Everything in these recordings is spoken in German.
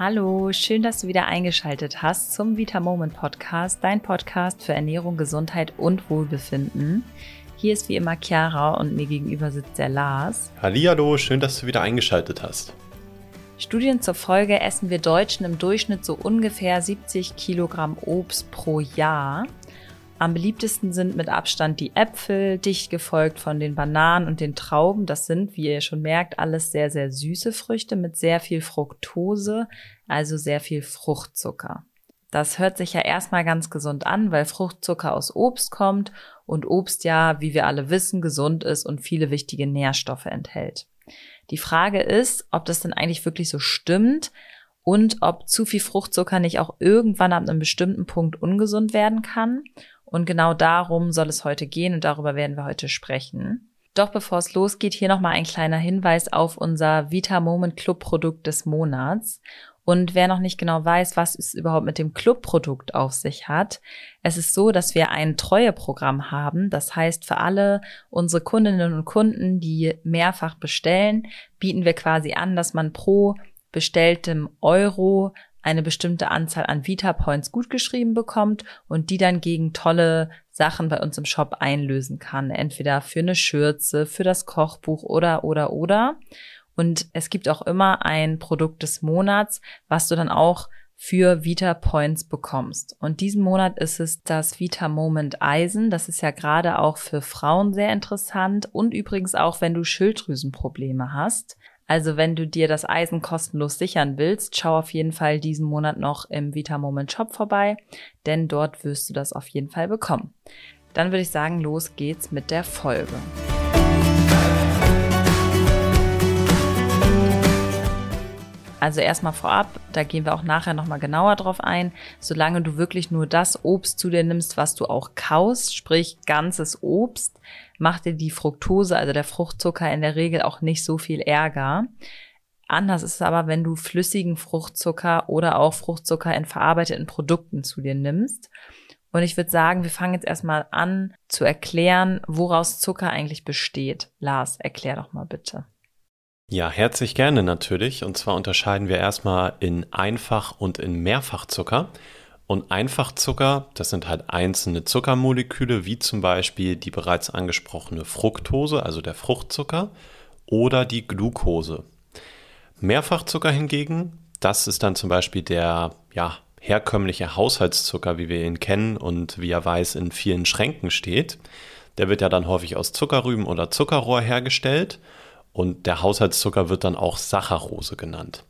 Hallo, schön, dass du wieder eingeschaltet hast zum VitaMoment Podcast, dein Podcast für Ernährung, Gesundheit und Wohlbefinden. Hier ist wie immer Chiara und mir gegenüber sitzt der Lars. Hallihallo, schön, dass du wieder eingeschaltet hast. Studien zufolge essen wir Deutschen im Durchschnitt so ungefähr 70 Kilogramm Obst pro Jahr. Am beliebtesten sind mit Abstand die Äpfel, dicht gefolgt von den Bananen und den Trauben. Das sind, wie ihr schon merkt, alles sehr, sehr süße Früchte mit sehr viel Fructose, also sehr viel Fruchtzucker. Das hört sich ja erstmal ganz gesund an, weil Fruchtzucker aus Obst kommt und Obst ja, wie wir alle wissen, gesund ist und viele wichtige Nährstoffe enthält. Die Frage ist, ob das denn eigentlich wirklich so stimmt und ob zu viel Fruchtzucker nicht auch irgendwann ab einem bestimmten Punkt ungesund werden kann. Und genau darum soll es heute gehen und darüber werden wir heute sprechen. Doch bevor es losgeht, hier nochmal ein kleiner Hinweis auf unser VitaMoment Club Produkt des Monats. Und wer noch nicht genau weiß, was es überhaupt mit dem Club-Produkt auf sich hat, es ist so, dass wir ein Treueprogramm haben. Das heißt, für alle unsere Kundinnen und Kunden, die mehrfach bestellen, bieten wir quasi an, dass man pro bestelltem Euro eine bestimmte Anzahl an Vita-Points gutgeschrieben bekommt und die dann gegen tolle Sachen bei uns im Shop einlösen kann. Entweder für eine Schürze, für das Kochbuch oder. Und es gibt auch immer ein Produkt des Monats, was du dann auch für Vita Points bekommst. Und diesen Monat ist es das Vita Moment Eisen. Das ist ja gerade auch für Frauen sehr interessant und übrigens auch, wenn du Schilddrüsenprobleme hast. Also wenn du dir das Eisen kostenlos sichern willst, schau auf jeden Fall diesen Monat noch im VitaMoment Shop vorbei, denn dort wirst du das auf jeden Fall bekommen. Dann würde ich sagen, los geht's mit der Folge. Also erstmal vorab, da gehen wir auch nachher nochmal genauer drauf ein, solange du wirklich nur das Obst zu dir nimmst, was du auch kaust, sprich ganzes Obst, macht dir die Fructose, also der Fruchtzucker in der Regel auch nicht so viel Ärger. Anders ist es aber, wenn du flüssigen Fruchtzucker oder auch Fruchtzucker in verarbeiteten Produkten zu dir nimmst. Und ich würde sagen, wir fangen jetzt erstmal an zu erklären, woraus Zucker eigentlich besteht. Lars, erklär doch mal bitte. Ja, herzlich gerne natürlich. Und zwar unterscheiden wir erstmal in Einfach- und in Mehrfachzucker. Und Einfachzucker, das sind halt einzelne Zuckermoleküle, wie zum Beispiel die bereits angesprochene Fructose, also der Fruchtzucker, oder die Glucose. Mehrfachzucker hingegen, das ist dann zum Beispiel der herkömmliche Haushaltszucker, wie wir ihn kennen und wie er weiß in vielen Schränken steht. Der wird ja dann häufig aus Zuckerrüben oder Zuckerrohr hergestellt. Und der Haushaltszucker wird dann auch Saccharose genannt.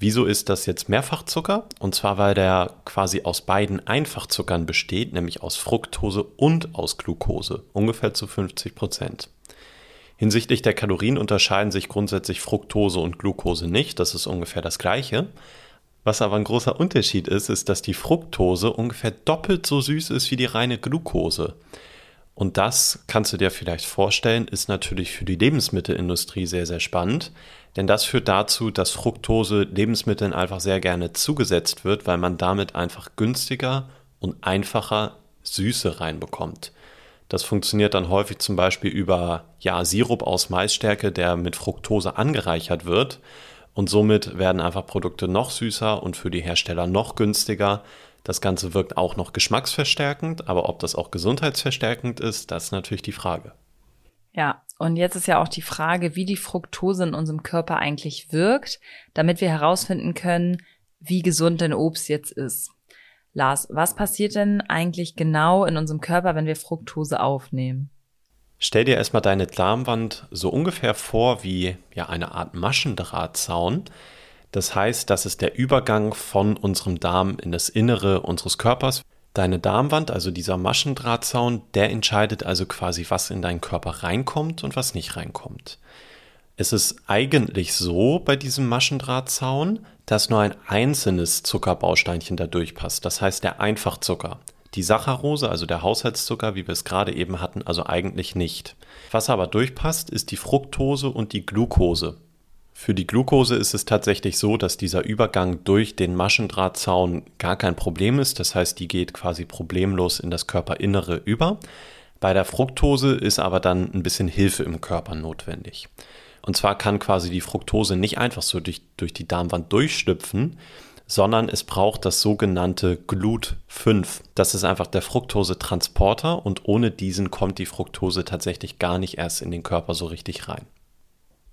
Wieso ist das jetzt Mehrfachzucker? Und zwar, weil der quasi aus beiden Einfachzuckern besteht, nämlich aus Fructose und aus Glucose, ungefähr zu 50%. Hinsichtlich der Kalorien unterscheiden sich grundsätzlich Fructose und Glucose nicht, das ist ungefähr das Gleiche. Was aber ein großer Unterschied ist, dass die Fructose ungefähr doppelt so süß ist wie die reine Glucose. Und das, kannst du dir vielleicht vorstellen, ist natürlich für die Lebensmittelindustrie sehr, sehr spannend. Denn das führt dazu, dass Fructose Lebensmitteln einfach sehr gerne zugesetzt wird, weil man damit einfach günstiger und einfacher Süße reinbekommt. Das funktioniert dann häufig zum Beispiel über Sirup aus Maisstärke, der mit Fructose angereichert wird. Und somit werden einfach Produkte noch süßer und für die Hersteller noch günstiger. Das Ganze wirkt auch noch geschmacksverstärkend, aber ob das auch gesundheitsverstärkend ist, das ist natürlich die Frage. Ja, und jetzt ist ja auch die Frage, wie die Fructose in unserem Körper eigentlich wirkt, damit wir herausfinden können, wie gesund denn Obst jetzt ist. Lars, was passiert denn eigentlich genau in unserem Körper, wenn wir Fructose aufnehmen? Stell dir erstmal deine Darmwand so ungefähr vor wie eine Art Maschendrahtzaun. Das heißt, das ist der Übergang von unserem Darm in das Innere unseres Körpers. Deine Darmwand, also dieser Maschendrahtzaun, der entscheidet also quasi, was in deinen Körper reinkommt und was nicht reinkommt. Es ist eigentlich so bei diesem Maschendrahtzaun, dass nur ein einzelnes Zuckerbausteinchen da durchpasst. Das heißt, der Einfachzucker. Die Saccharose, also der Haushaltszucker, wie wir es gerade eben hatten, also eigentlich nicht. Was aber durchpasst, ist die Fructose und die Glucose. Für die Glucose ist es tatsächlich so, dass dieser Übergang durch den Maschendrahtzaun gar kein Problem ist. Das heißt, die geht quasi problemlos in das Körperinnere über. Bei der Fructose ist aber dann ein bisschen Hilfe im Körper notwendig. Und zwar kann quasi die Fructose nicht einfach so durch die Darmwand durchschlüpfen, sondern es braucht das sogenannte GLUT5. Das ist einfach der Fructosetransporter und ohne diesen kommt die Fructose tatsächlich gar nicht erst in den Körper so richtig rein.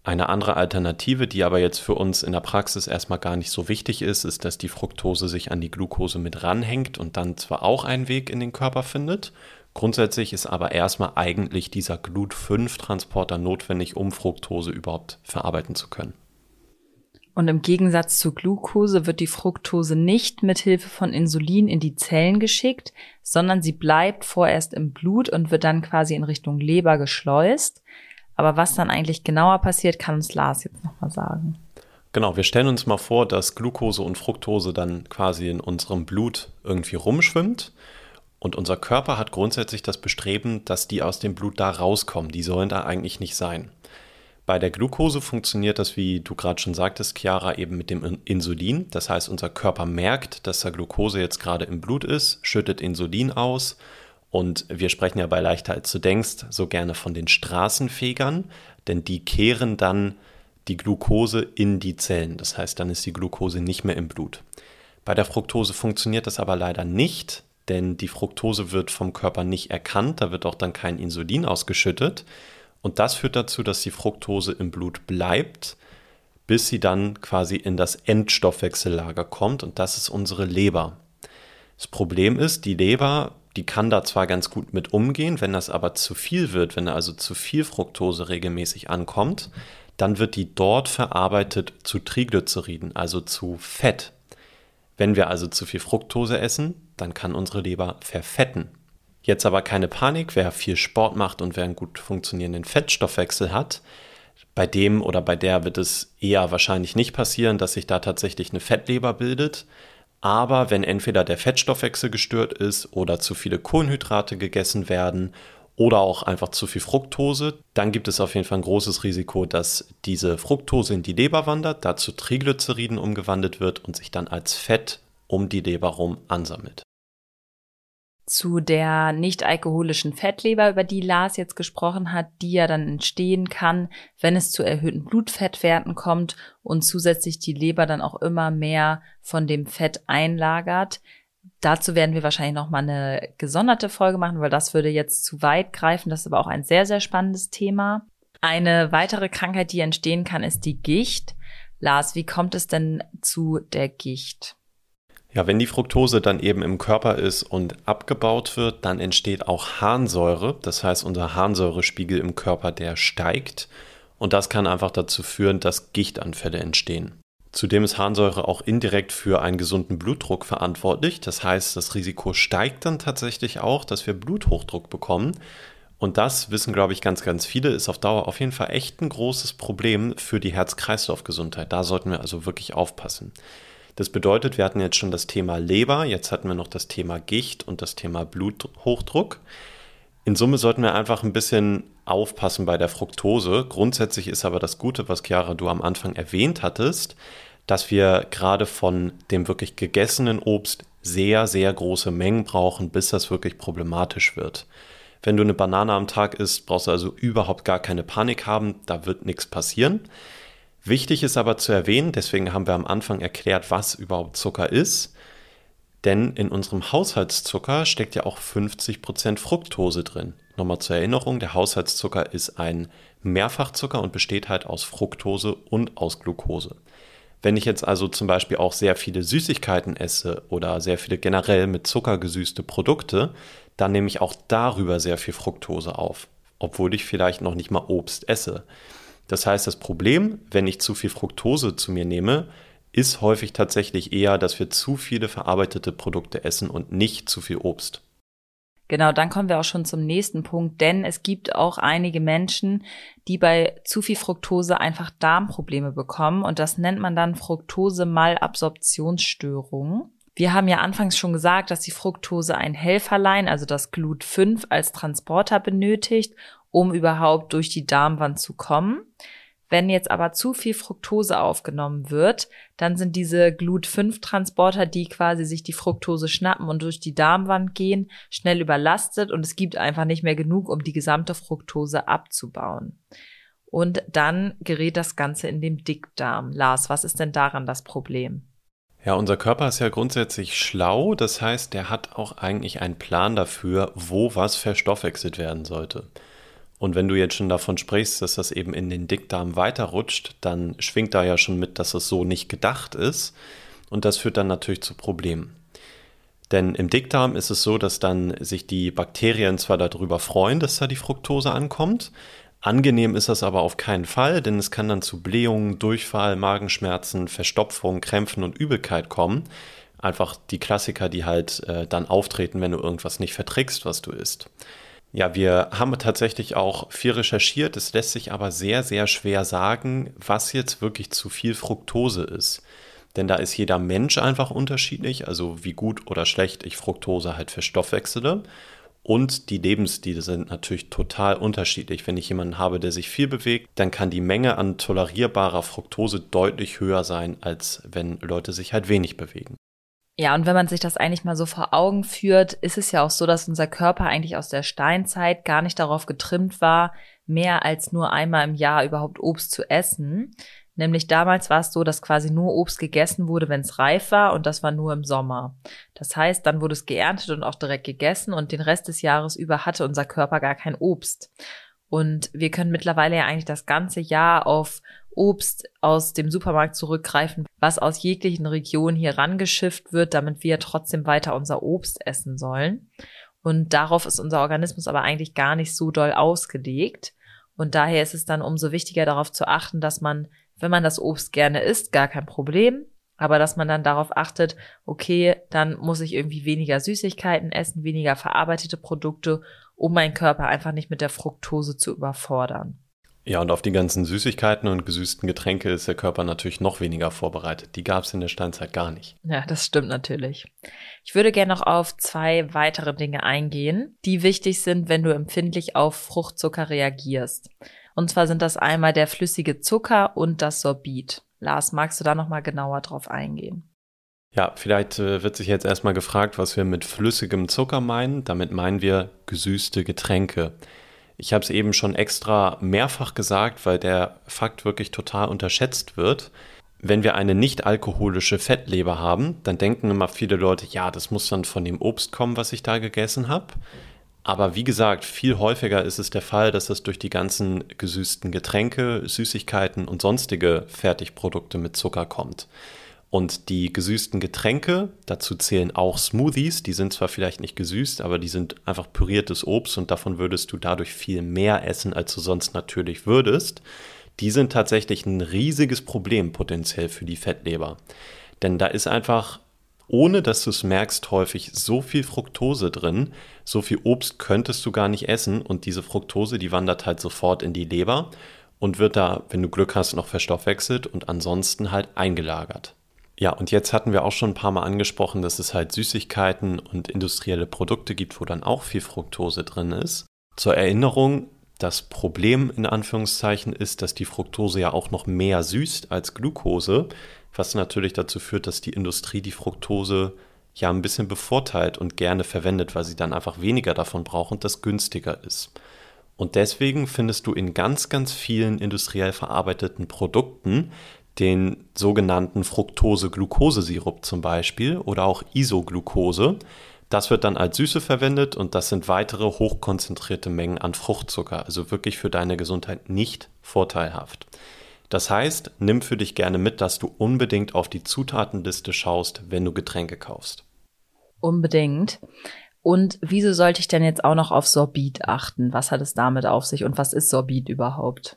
Eine andere Alternative, die aber jetzt für uns in der Praxis erstmal gar nicht so wichtig ist, ist, dass die Fructose sich an die Glucose mit ranhängt und dann zwar auch einen Weg in den Körper findet. Grundsätzlich ist aber erstmal eigentlich dieser GLUT5-Transporter notwendig, um Fructose überhaupt verarbeiten zu können. Und im Gegensatz zur Glucose wird die Fructose nicht mithilfe von Insulin in die Zellen geschickt, sondern sie bleibt vorerst im Blut und wird dann quasi in Richtung Leber geschleust. Aber was dann eigentlich genauer passiert, kann uns Lars jetzt nochmal sagen. Genau, wir stellen uns mal vor, dass Glucose und Fructose dann quasi in unserem Blut irgendwie rumschwimmt. Und unser Körper hat grundsätzlich das Bestreben, dass die aus dem Blut da rauskommen. Die sollen da eigentlich nicht sein. Bei der Glucose funktioniert das, wie du gerade schon sagtest, Chiara, eben mit dem Insulin. Das heißt, unser Körper merkt, dass da Glucose jetzt gerade im Blut ist, schüttet Insulin aus. Und wir sprechen ja bei Leichter als du denkst so gerne von den Straßenfegern, denn die kehren dann die Glucose in die Zellen. Das heißt, dann ist die Glucose nicht mehr im Blut. Bei der Fructose funktioniert das aber leider nicht, denn die Fructose wird vom Körper nicht erkannt. Da wird auch dann kein Insulin ausgeschüttet. Und das führt dazu, dass die Fructose im Blut bleibt, bis sie dann quasi in das Endstoffwechsellager kommt. Und das ist unsere Leber. Das Problem ist, die Leber, die kann da zwar ganz gut mit umgehen, wenn das aber zu viel wird, wenn also zu viel Fructose regelmäßig ankommt, dann wird die dort verarbeitet zu Triglyceriden, also zu Fett. Wenn wir also zu viel Fructose essen, dann kann unsere Leber verfetten. Jetzt aber keine Panik, wer viel Sport macht und wer einen gut funktionierenden Fettstoffwechsel hat, bei dem oder bei der wird es eher wahrscheinlich nicht passieren, dass sich da tatsächlich eine Fettleber bildet. Aber wenn entweder der Fettstoffwechsel gestört ist oder zu viele Kohlenhydrate gegessen werden oder auch einfach zu viel Fructose, dann gibt es auf jeden Fall ein großes Risiko, dass diese Fructose in die Leber wandert, dazu Triglyceriden umgewandelt wird und sich dann als Fett um die Leber rum ansammelt. Zu der nicht-alkoholischen Fettleber, über die Lars jetzt gesprochen hat, die ja dann entstehen kann, wenn es zu erhöhten Blutfettwerten kommt und zusätzlich die Leber dann auch immer mehr von dem Fett einlagert. Dazu werden wir wahrscheinlich nochmal eine gesonderte Folge machen, weil das würde jetzt zu weit greifen. Das ist aber auch ein sehr, sehr spannendes Thema. Eine weitere Krankheit, die entstehen kann, ist die Gicht. Lars, wie kommt es denn zu der Gicht? Ja, wenn die Fructose dann eben im Körper ist und abgebaut wird, dann entsteht auch Harnsäure. Das heißt, unser Harnsäurespiegel im Körper, der steigt. Und das kann einfach dazu führen, dass Gichtanfälle entstehen. Zudem ist Harnsäure auch indirekt für einen gesunden Blutdruck verantwortlich. Das heißt, das Risiko steigt dann tatsächlich auch, dass wir Bluthochdruck bekommen. Und das wissen, glaube ich, ganz, ganz viele, ist auf Dauer auf jeden Fall echt ein großes Problem für die Herz-Kreislauf-Gesundheit. Da sollten wir also wirklich aufpassen. Das bedeutet, wir hatten jetzt schon das Thema Leber, jetzt hatten wir noch das Thema Gicht und das Thema Bluthochdruck. In Summe sollten wir einfach ein bisschen aufpassen bei der Fructose. Grundsätzlich ist aber das Gute, was Chiara, du am Anfang erwähnt hattest, dass wir gerade von dem wirklich gegessenen Obst sehr, sehr große Mengen brauchen, bis das wirklich problematisch wird. Wenn du eine Banane am Tag isst, brauchst du also überhaupt gar keine Panik haben, da wird nichts passieren. Wichtig ist aber zu erwähnen, deswegen haben wir am Anfang erklärt, was überhaupt Zucker ist, denn in unserem Haushaltszucker steckt ja auch 50% Fructose drin. Nochmal zur Erinnerung, der Haushaltszucker ist ein Mehrfachzucker und besteht halt aus Fructose und aus Glucose. Wenn ich jetzt also zum Beispiel auch sehr viele Süßigkeiten esse oder sehr viele generell mit Zucker gesüßte Produkte, dann nehme ich auch darüber sehr viel Fructose auf, obwohl ich vielleicht noch nicht mal Obst esse. Das heißt, das Problem, wenn ich zu viel Fructose zu mir nehme, ist häufig tatsächlich eher, dass wir zu viele verarbeitete Produkte essen und nicht zu viel Obst. Genau, dann kommen wir auch schon zum nächsten Punkt, denn es gibt auch einige Menschen, die bei zu viel Fructose einfach Darmprobleme bekommen und das nennt man dann Fructose-Malabsorptionsstörung. Wir haben ja anfangs schon gesagt, dass die Fructose ein Helferlein, also das GLUT5 als Transporter benötigt, um überhaupt durch die Darmwand zu kommen. Wenn jetzt aber zu viel Fructose aufgenommen wird, dann sind diese GLUT5-Transporter, die quasi sich die Fructose schnappen und durch die Darmwand gehen, schnell überlastet und es gibt einfach nicht mehr genug, um die gesamte Fructose abzubauen. Und dann gerät das Ganze in den Dickdarm. Lars, was ist denn daran das Problem? Ja, unser Körper ist ja grundsätzlich schlau, das heißt, der hat auch eigentlich einen Plan dafür, wo was verstoffwechselt werden sollte. Und wenn du jetzt schon davon sprichst, dass das eben in den Dickdarm weiterrutscht, dann schwingt da ja schon mit, dass es so nicht gedacht ist. Und das führt dann natürlich zu Problemen. Denn im Dickdarm ist es so, dass dann sich die Bakterien zwar darüber freuen, dass da die Fructose ankommt. Angenehm ist das aber auf keinen Fall, denn es kann dann zu Blähungen, Durchfall, Magenschmerzen, Verstopfung, Krämpfen und Übelkeit kommen. Einfach die Klassiker, die halt dann auftreten, wenn du irgendwas nicht verträgst, was du isst. Ja, wir haben tatsächlich auch viel recherchiert. Es lässt sich aber sehr, sehr schwer sagen, was jetzt wirklich zu viel Fructose ist. Denn da ist jeder Mensch einfach unterschiedlich, also wie gut oder schlecht ich Fructose halt verstoffwechsele. Und die Lebensstile sind natürlich total unterschiedlich. Wenn ich jemanden habe, der sich viel bewegt, dann kann die Menge an tolerierbarer Fructose deutlich höher sein, als wenn Leute sich halt wenig bewegen. Ja, und wenn man sich das eigentlich mal so vor Augen führt, ist es ja auch so, dass unser Körper eigentlich aus der Steinzeit gar nicht darauf getrimmt war, mehr als nur einmal im Jahr überhaupt Obst zu essen. Nämlich damals war es so, dass quasi nur Obst gegessen wurde, wenn es reif war, und das war nur im Sommer. Das heißt, dann wurde es geerntet und auch direkt gegessen, und den Rest des Jahres über hatte unser Körper gar kein Obst. Und wir können mittlerweile ja eigentlich das ganze Jahr auf Obst aus dem Supermarkt zurückgreifen, was aus jeglichen Regionen hier rangeschifft wird, damit wir trotzdem weiter unser Obst essen sollen. Und darauf ist unser Organismus aber eigentlich gar nicht so doll ausgelegt. Und daher ist es dann umso wichtiger, darauf zu achten, dass man, wenn man das Obst gerne isst, gar kein Problem, aber dass man dann darauf achtet, okay, dann muss ich irgendwie weniger Süßigkeiten essen, weniger verarbeitete Produkte, um meinen Körper einfach nicht mit der Fructose zu überfordern. Ja, und auf die ganzen Süßigkeiten und gesüßten Getränke ist der Körper natürlich noch weniger vorbereitet. Die gab es in der Steinzeit gar nicht. Ja, das stimmt natürlich. Ich würde gerne noch auf 2 weitere Dinge eingehen, die wichtig sind, wenn du empfindlich auf Fruchtzucker reagierst. Und zwar sind das einmal der flüssige Zucker und das Sorbit. Lars, magst du da nochmal genauer drauf eingehen? Ja, vielleicht wird sich jetzt erstmal gefragt, was wir mit flüssigem Zucker meinen. Damit meinen wir gesüßte Getränke. Ich habe es eben schon extra mehrfach gesagt, weil der Fakt wirklich total unterschätzt wird. Wenn wir eine nicht alkoholische Fettleber haben, dann denken immer viele Leute, ja, das muss dann von dem Obst kommen, was ich da gegessen habe. Aber wie gesagt, viel häufiger ist es der Fall, dass das durch die ganzen gesüßten Getränke, Süßigkeiten und sonstige Fertigprodukte mit Zucker kommt. Und die gesüßten Getränke, dazu zählen auch Smoothies, die sind zwar vielleicht nicht gesüßt, aber die sind einfach püriertes Obst, und davon würdest du dadurch viel mehr essen, als du sonst natürlich würdest. Die sind tatsächlich ein riesiges Problem potenziell für die Fettleber. Denn da ist einfach, ohne dass du es merkst, häufig so viel Fructose drin, so viel Obst könntest du gar nicht essen, und diese Fructose, die wandert halt sofort in die Leber und wird da, wenn du Glück hast, noch verstoffwechselt und ansonsten halt eingelagert. Ja, und jetzt hatten wir auch schon ein paar Mal angesprochen, dass es halt Süßigkeiten und industrielle Produkte gibt, wo dann auch viel Fructose drin ist. Zur Erinnerung, das Problem in Anführungszeichen ist, dass die Fructose ja auch noch mehr süßt als Glucose, was natürlich dazu führt, dass die Industrie die Fructose ja ein bisschen bevorteilt und gerne verwendet, weil sie dann einfach weniger davon braucht und das günstiger ist. Und deswegen findest du in ganz, ganz vielen industriell verarbeiteten Produkten den sogenannten Fructose-Glucose-Sirup zum Beispiel oder auch Isoglucose. Das wird dann als Süße verwendet, und das sind weitere hochkonzentrierte Mengen an Fruchtzucker, also wirklich für deine Gesundheit nicht vorteilhaft. Das heißt, nimm für dich gerne mit, dass du unbedingt auf die Zutatenliste schaust, wenn du Getränke kaufst. Unbedingt. Und wieso sollte ich denn jetzt auch noch auf Sorbit achten? Was hat es damit auf sich und was ist Sorbit überhaupt?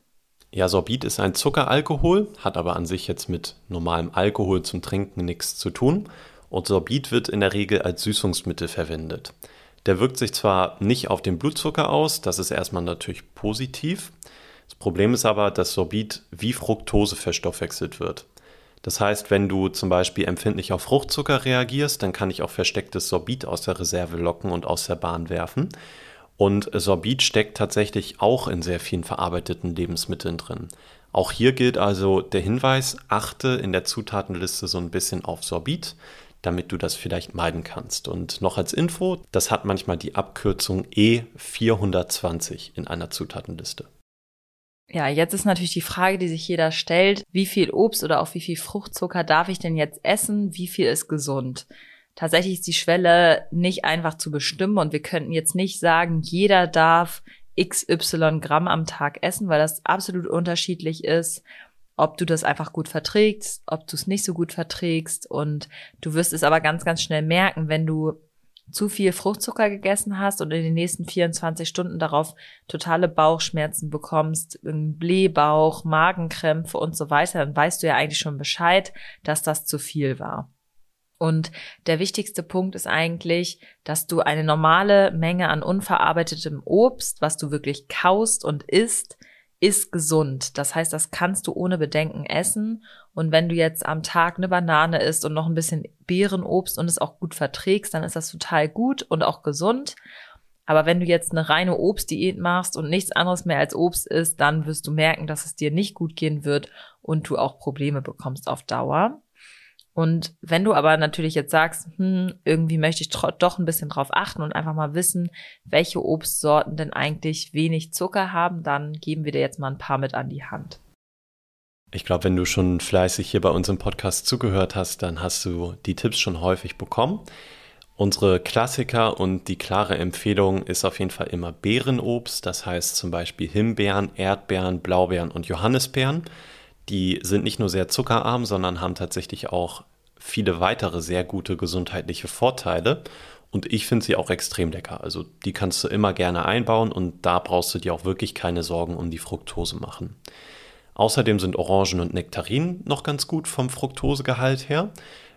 Ja, Sorbit ist ein Zuckeralkohol, hat aber an sich jetzt mit normalem Alkohol zum Trinken nichts zu tun, und Sorbit wird in der Regel als Süßungsmittel verwendet. Der wirkt sich zwar nicht auf den Blutzucker aus, das ist erstmal natürlich positiv, das Problem ist aber, dass Sorbit wie Fructose verstoffwechselt wird. Das heißt, wenn du zum Beispiel empfindlich auf Fruchtzucker reagierst, dann kann ich auch verstecktes Sorbit aus der Reserve locken und aus der Bahn werfen. Und Sorbit steckt tatsächlich auch in sehr vielen verarbeiteten Lebensmitteln drin. Auch hier gilt also der Hinweis, achte in der Zutatenliste so ein bisschen auf Sorbit, damit du das vielleicht meiden kannst. Und noch als Info, das hat manchmal die Abkürzung E420 in einer Zutatenliste. Ja, jetzt ist natürlich die Frage, die sich jeder stellt, wie viel Obst oder auch wie viel Fruchtzucker darf ich denn jetzt essen? Wie viel ist gesund? Tatsächlich ist die Schwelle nicht einfach zu bestimmen und wir könnten jetzt nicht sagen, jeder darf XY Gramm am Tag essen, weil das absolut unterschiedlich ist, ob du das einfach gut verträgst, ob du es nicht so gut verträgst, und du wirst es aber ganz, ganz schnell merken, wenn du zu viel Fruchtzucker gegessen hast und in den nächsten 24 Stunden darauf totale Bauchschmerzen bekommst, Blähbauch, Magenkrämpfe und so weiter, dann weißt du ja eigentlich schon Bescheid, dass das zu viel war. Und der wichtigste Punkt ist eigentlich, dass du eine normale Menge an unverarbeitetem Obst, was du wirklich kaust und isst, ist gesund. Das heißt, das kannst du ohne Bedenken essen. Und wenn du jetzt am Tag eine Banane isst und noch ein bisschen Beerenobst und es auch gut verträgst, dann ist das total gut und auch gesund. Aber wenn du jetzt eine reine Obstdiät machst und nichts anderes mehr als Obst isst, dann wirst du merken, dass es dir nicht gut gehen wird und du auch Probleme bekommst auf Dauer. Und wenn du aber natürlich jetzt sagst, irgendwie möchte ich doch ein bisschen drauf achten und einfach mal wissen, welche Obstsorten denn eigentlich wenig Zucker haben, dann geben wir dir jetzt mal ein paar mit an die Hand. Ich glaube, wenn du schon fleißig hier bei uns im Podcast zugehört hast, dann hast du die Tipps schon häufig bekommen. Unsere Klassiker und die klare Empfehlung ist auf jeden Fall immer Beerenobst, das heißt zum Beispiel Himbeeren, Erdbeeren, Blaubeeren und Johannisbeeren. Die sind nicht nur sehr zuckerarm, sondern haben tatsächlich auch viele weitere sehr gute gesundheitliche Vorteile. Und ich finde sie auch extrem lecker. Also die kannst du immer gerne einbauen und da brauchst du dir auch wirklich keine Sorgen um die Fruktose machen. Außerdem sind Orangen und Nektarinen noch ganz gut vom Fruktosegehalt her.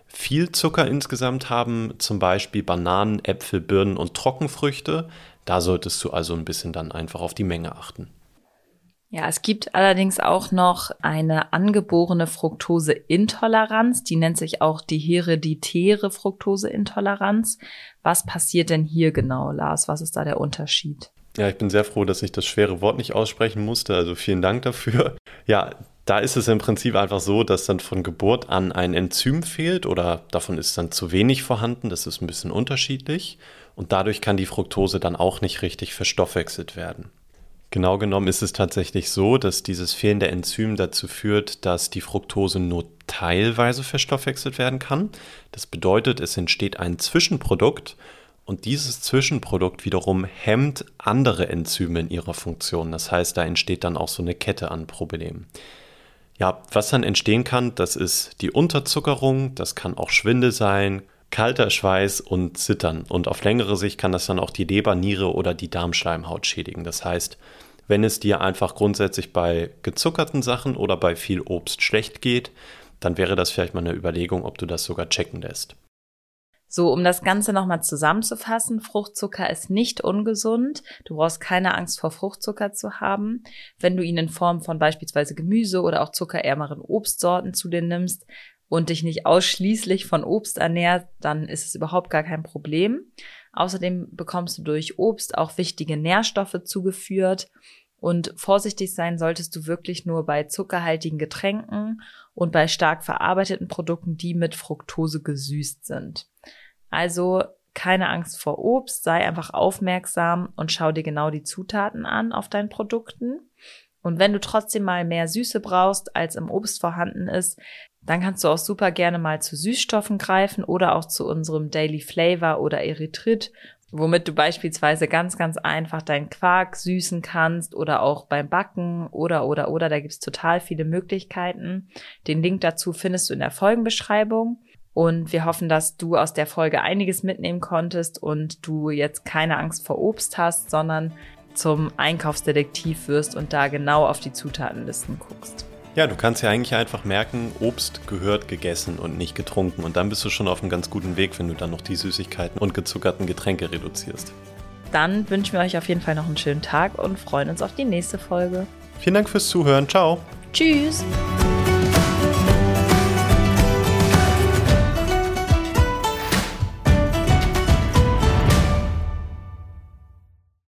Viel Zucker insgesamt haben zum Beispiel Bananen, Äpfel, Birnen und Trockenfrüchte. Da solltest du also ein bisschen dann einfach auf die Menge achten. Ja, es gibt allerdings auch noch eine angeborene Fruktoseintoleranz, die nennt sich auch die hereditäre Fruktoseintoleranz. Was passiert denn hier genau, Lars? Was ist da der Unterschied? Ja, ich bin sehr froh, dass ich das schwere Wort nicht aussprechen musste, also vielen Dank dafür. Ja, da ist es im Prinzip einfach so, dass dann von Geburt an ein Enzym fehlt oder davon ist dann zu wenig vorhanden, das ist ein bisschen unterschiedlich und dadurch kann die Fruktose dann auch nicht richtig verstoffwechselt werden. Genau genommen ist es tatsächlich so, dass dieses fehlende Enzym dazu führt, dass die Fruktose nur teilweise verstoffwechselt werden kann. Das bedeutet, es entsteht ein Zwischenprodukt und dieses Zwischenprodukt wiederum hemmt andere Enzyme in ihrer Funktion. Das heißt, da entsteht dann auch so eine Kette an Problemen. Ja, was dann entstehen kann, das ist die Unterzuckerung, das kann auch Schwindel sein, kalter Schweiß und Zittern. Und auf längere Sicht kann das dann auch die Leber, Niere oder die Darmschleimhaut schädigen. Das heißt, wenn es dir einfach grundsätzlich bei gezuckerten Sachen oder bei viel Obst schlecht geht, dann wäre das vielleicht mal eine Überlegung, ob du das sogar checken lässt. So, um das Ganze nochmal zusammenzufassen, Fruchtzucker ist nicht ungesund. Du brauchst keine Angst vor Fruchtzucker zu haben. Wenn du ihn in Form von beispielsweise Gemüse oder auch zuckerärmeren Obstsorten zu dir nimmst, und dich nicht ausschließlich von Obst ernährst, dann ist es überhaupt gar kein Problem. Außerdem bekommst du durch Obst auch wichtige Nährstoffe zugeführt. Und vorsichtig sein solltest du wirklich nur bei zuckerhaltigen Getränken und bei stark verarbeiteten Produkten, die mit Fruktose gesüßt sind. Also keine Angst vor Obst, sei einfach aufmerksam und schau dir genau die Zutaten an auf deinen Produkten. Und wenn du trotzdem mal mehr Süße brauchst, als im Obst vorhanden ist, dann kannst du auch super gerne mal zu Süßstoffen greifen oder auch zu unserem Daily Flavor oder Erythrit, womit du beispielsweise ganz, ganz einfach deinen Quark süßen kannst oder auch beim Backen oder. Da gibt es total viele Möglichkeiten. Den Link dazu findest du in der Folgenbeschreibung. Und wir hoffen, dass du aus der Folge einiges mitnehmen konntest und du jetzt keine Angst vor Obst hast, sondern zum Einkaufsdetektiv wirst und da genau auf die Zutatenlisten guckst. Ja, du kannst ja eigentlich einfach merken, Obst gehört gegessen und nicht getrunken. Und dann bist du schon auf einem ganz guten Weg, wenn du dann noch die Süßigkeiten und gezuckerten Getränke reduzierst. Dann wünschen wir euch auf jeden Fall noch einen schönen Tag und freuen uns auf die nächste Folge. Vielen Dank fürs Zuhören. Ciao. Tschüss.